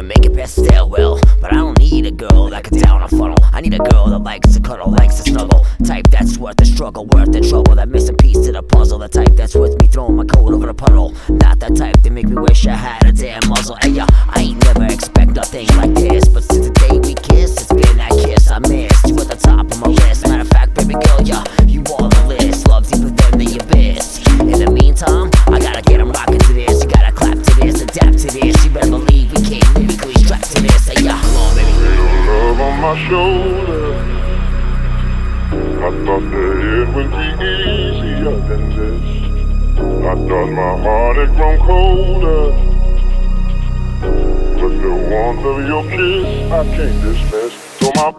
even make it past stairwell. But I don't need a girl that could down a funnel. I need a girl that likes to cuddle, likes to snuggle. Type that's worth the struggle, worth the trouble. That missing piece to the puzzle. The type that's worth me throwing my coat over the puddle. Not that type to make me wish I had a damn muzzle. Hey, yeah, I ain't never expect nothing like this. But since the day we kissed, it's been that kiss I missed. You at the top of my list. Matter of fact, baby girl, yeah, you are the list. Love deeper than the abyss. In the meantime, I gotta get them rocking to this. You gotta clap to this, adapt to this. You better believe we can't lyrically strap to this. Hey, yeah, come on, baby. Feel love on my shoulder. I thought that it would be easier than this. I thought my heart had grown colder, but the warmth of your kiss I can't dismiss. So my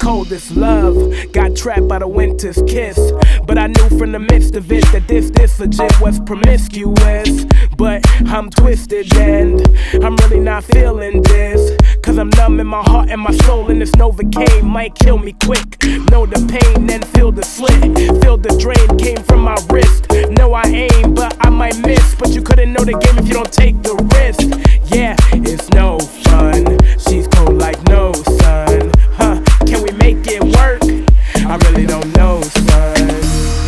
coldest love, got trapped by the winter's kiss. But I knew from the midst of it that this legit was promiscuous. But I'm twisted and I'm really not feeling this. Cause I'm numb in my heart and my soul, and this Novocaine might kill me quick. Know the pain and feel the slit. Feel the drain came from my wrist. No, I aim, but I might miss. But you couldn't know the game if you don't take the risk. Yeah, it's no fun. She's cold like no sun. Can we make it work? I really don't know, son.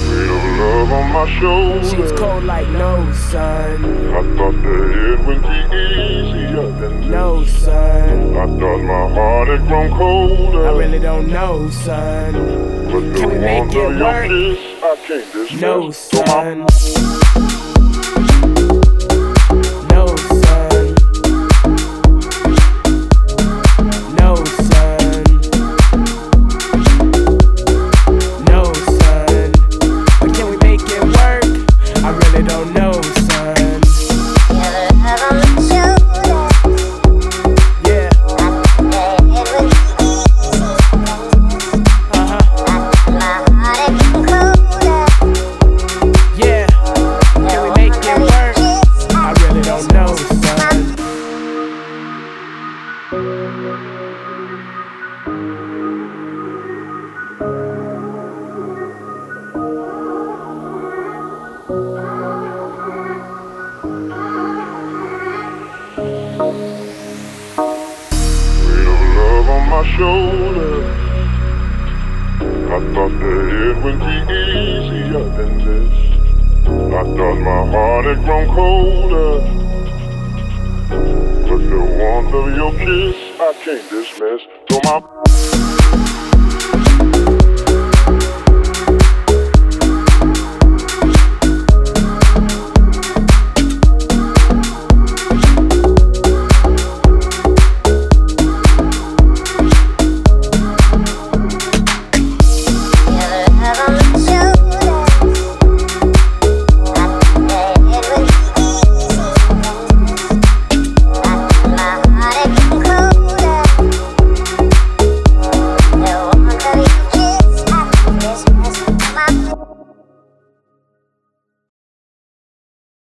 Real love on my shoulder. She's cold like no sun. I thought that it would be easier than this. No, son. I thought my heart had grown colder. I really don't know, son. But can we make it work? Kiss, I can't dismiss. No, son. Kiss, I can't dismiss.